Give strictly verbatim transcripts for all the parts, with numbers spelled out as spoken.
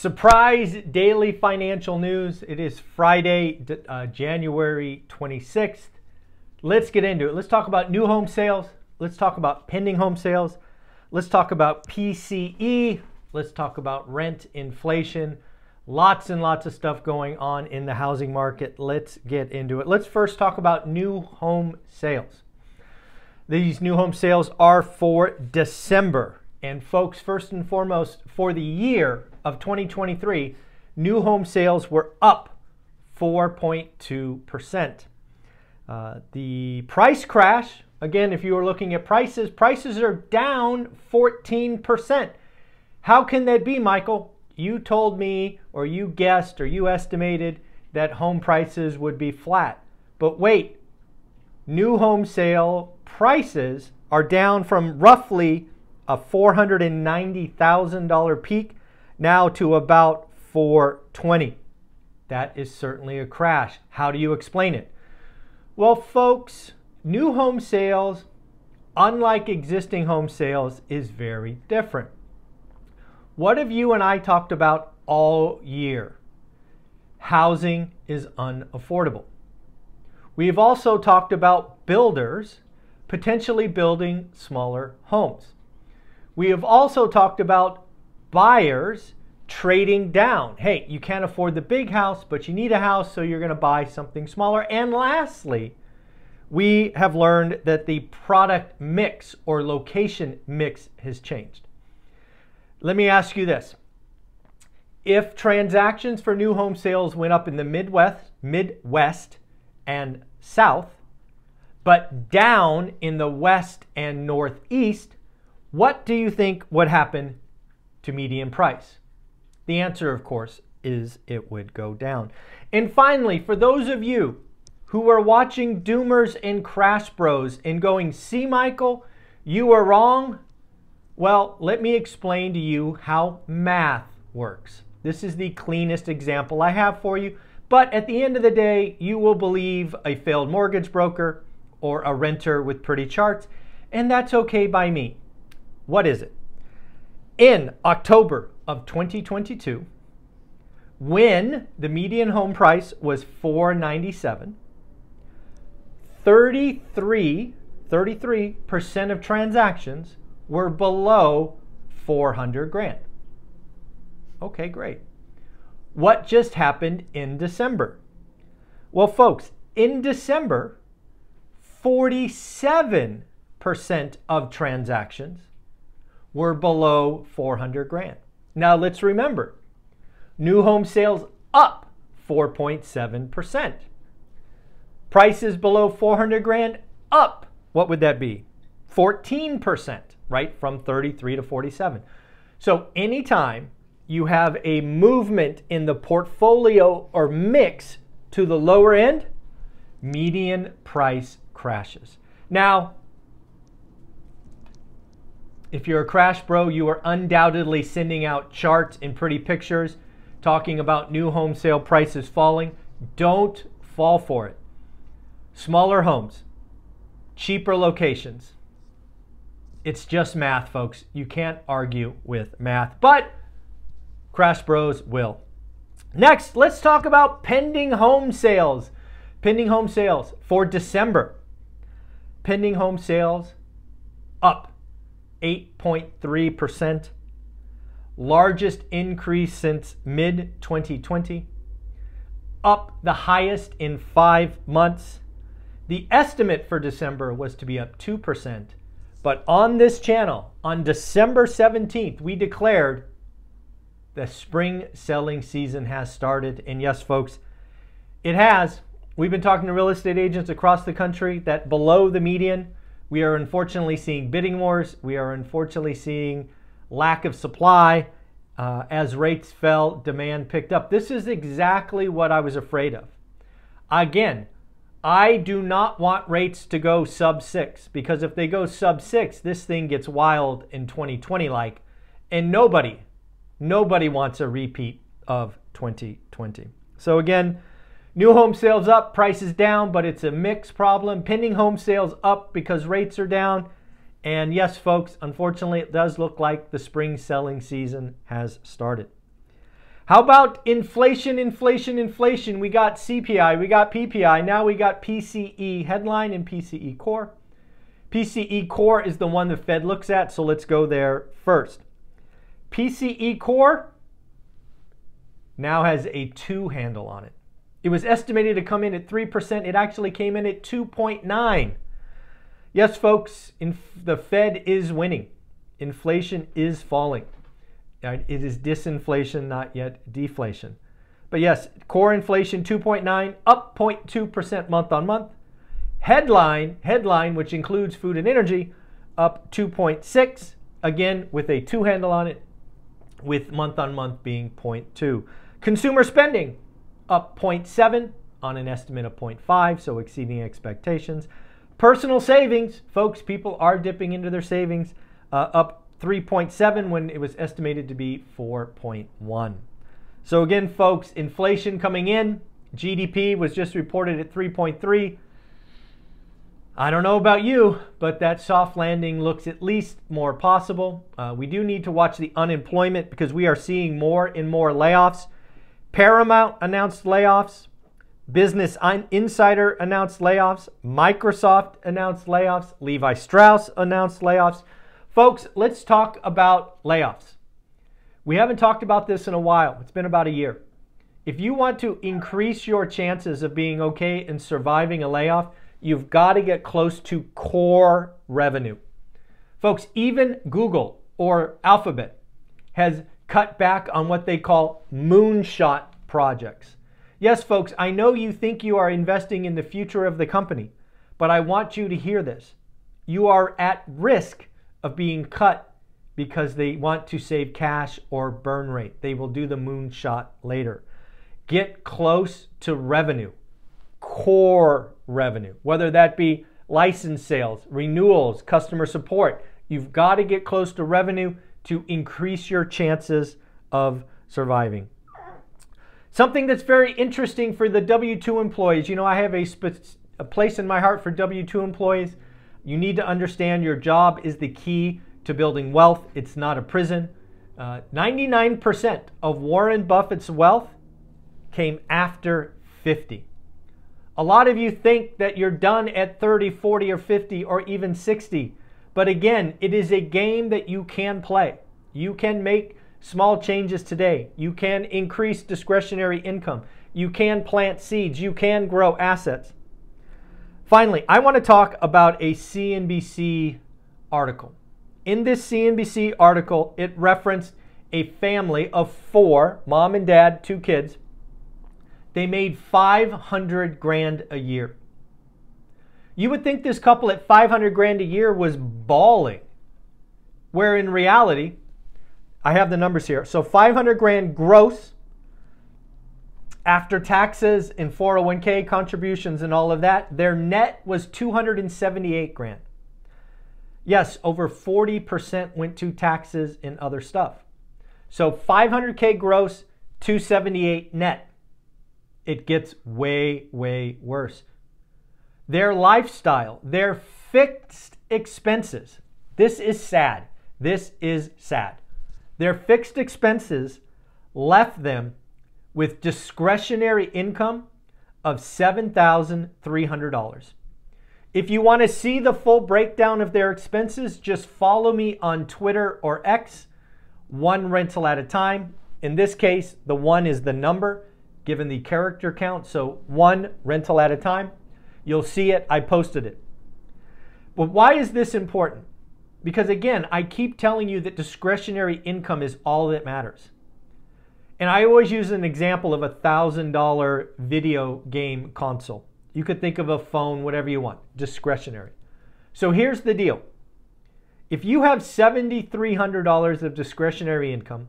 Surprise daily financial news. It is Friday, uh, January twenty-sixth. Let's get into it. Let's talk about new home sales. Let's talk about pending home sales. Let's talk about P C E. Let's talk about rent inflation. Lots and lots of stuff going on in the housing market. Let's get into it. Let's first talk about new home sales. These new home sales are for December. And folks, first and foremost, for the year of twenty twenty-three, new home sales were up four point two percent. Uh, the price crash, again, if you are looking at prices, prices are down fourteen percent. How can that be, Michael? You told me, or you guessed, or you estimated that home prices would be flat. But wait, new home sale prices are down from roughly a four hundred ninety thousand dollar peak now to about four hundred twenty thousand dollars. That is certainly a crash. How do you explain it? Well, folks, new home sales, unlike existing home sales, is very different. What have you and I talked about all year? Housing is unaffordable. We've also talked about builders potentially building smaller homes. We have also talked about buyers trading down. Hey, you can't afford the big house, but you need a house, so you're going to buy something smaller. And lastly, we have learned that the product mix or location mix has changed. Let me ask you this. If transactions for new home sales went up in the Midwest, Midwest and South, but down in the West and Northeast, what do you think would happen to median price? The answer, of course, is it would go down. And finally, for those of you who are watching Doomers and Crash Bros and going, see, Michael, you are wrong. Well, let me explain to you how math works. This is the cleanest example I have for you. But at the end of the day, you will believe a failed mortgage broker or a renter with pretty charts. And that's okay by me. What is it? In October of twenty twenty-two, when the median home price was four hundred ninety-seven thousand dollars, thirty-three percent of transactions were below four hundred grand. Okay, great. What just happened in December? Well, folks, in December, forty-seven percent of transactions were below four hundred grand. Now let's remember, new home sales up four point seven percent. Prices below four hundred grand up, what would that be? fourteen percent, right? From thirty-three to forty-seven. So anytime you have a movement in the portfolio or mix to the lower end, median price crashes. Now, if you're a crash bro, you are undoubtedly sending out charts and pretty pictures talking about new home sale prices falling. Don't fall for it. Smaller homes, cheaper locations. It's just math, folks. You can't argue with math, but Crash Bros will. Next, let's talk about pending home sales. Pending home sales for December. Pending home sales up eight point three percent, largest increase since mid twenty twenty, up the highest in five months. The estimate for December was to be up two percent, but on this channel, on December seventeenth, we declared the spring selling season has started, and yes, folks, it has. We've been talking to real estate agents across the country that below the median, we are unfortunately seeing bidding wars. We are unfortunately seeing lack of supply. Uh, as rates fell, demand picked up. This is exactly what I was afraid of. Again, I do not want rates to go sub six, because if they go sub six, this thing gets wild in twenty twenty like, and nobody, nobody wants a repeat of twenty twenty. So again, new home sales up, prices down, but it's a mixed problem. Pending home sales up because rates are down. And yes, folks, unfortunately, it does look like the spring selling season has started. How about inflation, inflation, inflation? We got C P I, we got P P I, now we got P C E headline and P C E core. P C E core is the one the Fed looks at, so let's go there first. P C E core now has a two handle on it. It was estimated to come in at three percent. It actually came in at two point nine. Yes, folks, inf- the Fed is winning. Inflation is falling. It is disinflation, not yet deflation. But yes, core inflation two point nine, up zero point two percent month on month. Headline, headline, which includes food and energy, up two point six, again with a two handle on it, with month on month being zero point two. Consumer spending, up zero point seven on an estimate of zero point five, so exceeding expectations. Personal savings, folks, people are dipping into their savings, uh, up three point seven when it was estimated to be four point one. So again, folks, inflation coming in. G D P was just reported at three point three. I don't know about you, but that soft landing looks at least more possible. Uh, we do need to watch the unemployment because we are seeing more and more layoffs. Paramount announced layoffs. Business Insider announced layoffs. Microsoft announced layoffs. Levi Strauss announced layoffs. Folks, let's talk about layoffs. We haven't talked about this in a while. It's been about a year. If you want to increase your chances of being okay and surviving a layoff, you've got to get close to core revenue. Folks, even Google or Alphabet has cut back on what they call moonshot projects. Yes, folks, I know you think you are investing in the future of the company, but I want you to hear this. You are at risk of being cut because they want to save cash or burn rate. They will do the moonshot later. Get close to revenue, core revenue, whether that be license sales, renewals, customer support. You've got to get close to revenue to increase your chances of surviving. Something that's very interesting for the W two employees, you know, I have a, a place in my heart for W two employees. You need to understand your job is the key to building wealth. It's not a prison. Uh, ninety-nine percent of Warren Buffett's wealth came after fifty. A lot of you think that you're done at thirty, forty, or fifty, or even sixty. But again, it is a game that you can play. You can make small changes today. You can increase discretionary income. You can plant seeds. You can grow assets. Finally, I want to talk about a C N B C article. In this C N B C article, it referenced a family of four, mom and dad, two kids. They made five hundred grand a year. You would think this couple at five hundred grand a year was bawling, where in reality, I have the numbers here. So five hundred grand gross after taxes and four oh one k contributions and all of that, their net was two hundred seventy-eight grand. Yes, over forty percent went to taxes and other stuff. So five hundred k gross, two seventy-eight net. It gets way, way worse. Their lifestyle, their fixed expenses. This is sad. This is sad. Their fixed expenses left them with discretionary income of seven thousand three hundred dollars. If you want to see the full breakdown of their expenses, just follow me on Twitter or X, One Rental at a Time. In this case, the one is the number given the character count, so One Rental at a Time. You'll see it. I posted it. But why is this important? Because again, I keep telling you that discretionary income is all that matters. And I always use an example of a one thousand dollar video game console. You could think of a phone, whatever you want, discretionary. So here's the deal. If you have seven thousand three hundred dollars of discretionary income,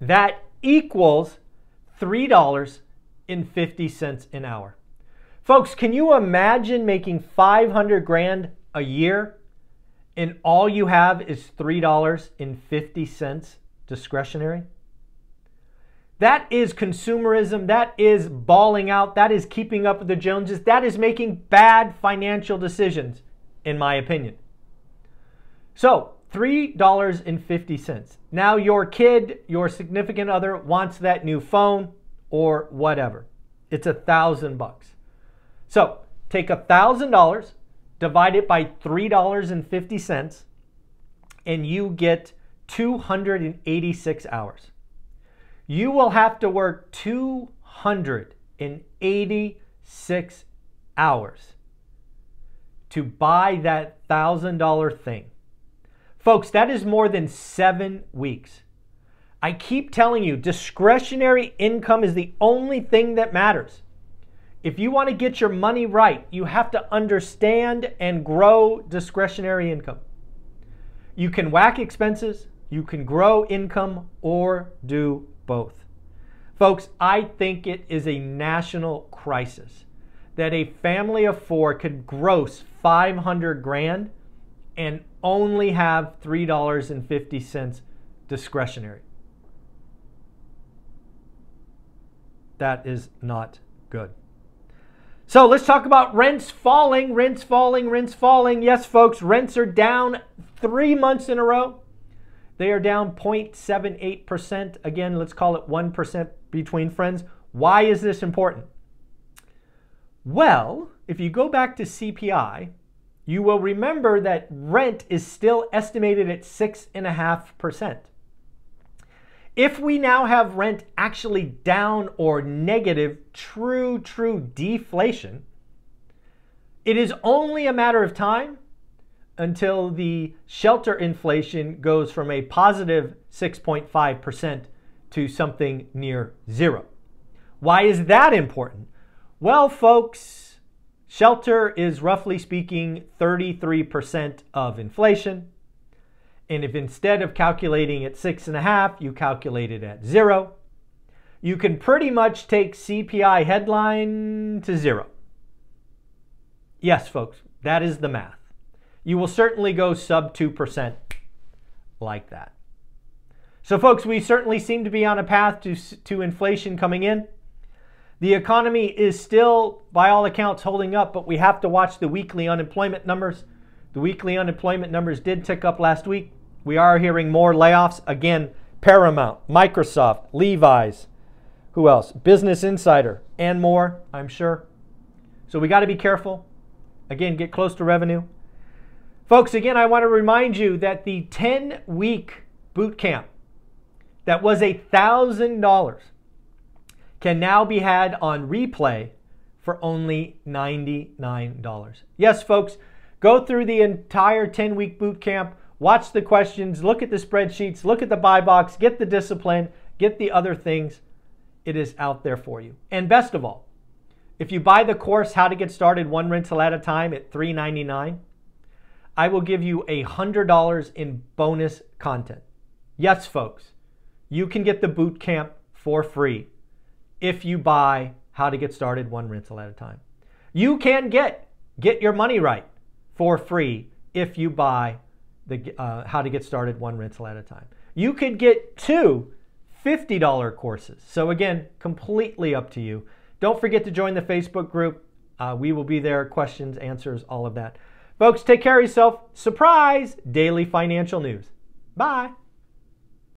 that equals three dollars and fifty cents an hour. Folks, can you imagine making five hundred grand a year and all you have is three dollars and fifty cents discretionary? That is consumerism. That is bawling out. That is keeping up with the Joneses. That is making bad financial decisions, in my opinion. So three dollars and fifty cents. Now your kid, your significant other wants that new phone or whatever. It's a thousand bucks. So take a thousand dollars, divide it by three dollars and fifty cents, and you get two hundred eighty-six hours. You will have to work two hundred eighty-six hours to buy that thousand dollar thing. Folks, that is more than seven weeks. I keep telling you, discretionary income is the only thing that matters. If you want to get your money right, you have to understand and grow discretionary income. You can whack expenses, you can grow income, or do both. Folks, I think it is a national crisis that a family of four could gross five hundred grand and only have three dollars and fifty cents discretionary. That is not good. So let's talk about rents falling, rents falling, rents falling. Yes, folks, rents are down three months in a row. They are down zero point seven eight percent. Again, let's call it one percent between friends. Why is this important? Well, if you go back to C P I, you will remember that rent is still estimated at six point five percent. If we now have rent actually down or negative, true, true deflation, it is only a matter of time until the shelter inflation goes from a positive six point five percent to something near zero. Why is that important? Well, folks, shelter is roughly speaking thirty-three percent of inflation. And if instead of calculating at six and a half, you calculate it at zero, you can pretty much take C P I headline to zero. Yes, folks, that is the math. You will certainly go sub two percent like that. So folks, we certainly seem to be on a path to, to inflation coming in. The economy is still, by all accounts, holding up, but we have to watch the weekly unemployment numbers. The weekly unemployment numbers did tick up last week. We are hearing more layoffs. Again, Paramount, Microsoft, Levi's, who else? Business Insider, and more, I'm sure. So we got to be careful. Again, get close to revenue. Folks, again, I want to remind you that the ten-week boot camp that was one thousand dollars can now be had on replay for only ninety-nine dollars. Yes, folks, go through the entire ten-week boot camp. Watch the questions, look at the spreadsheets, look at the buy box, get the discipline, get the other things. It is out there for you. And best of all, if you buy the course, How to Get Started One Rental at a Time at three ninety-nine, I will give you one hundred dollars in bonus content. Yes, folks, you can get the boot camp for free if you buy How to Get Started One Rental at a Time. You can get Get Your Money Right for free if you buy The, uh, how to Get Started One Rental at a Time. You could get two fifty dollar courses. So again, completely up to you. Don't forget to join the Facebook group. Uh, we will be there, questions, answers, all of that. Folks, take care of yourself. Surprise, daily financial news. Bye.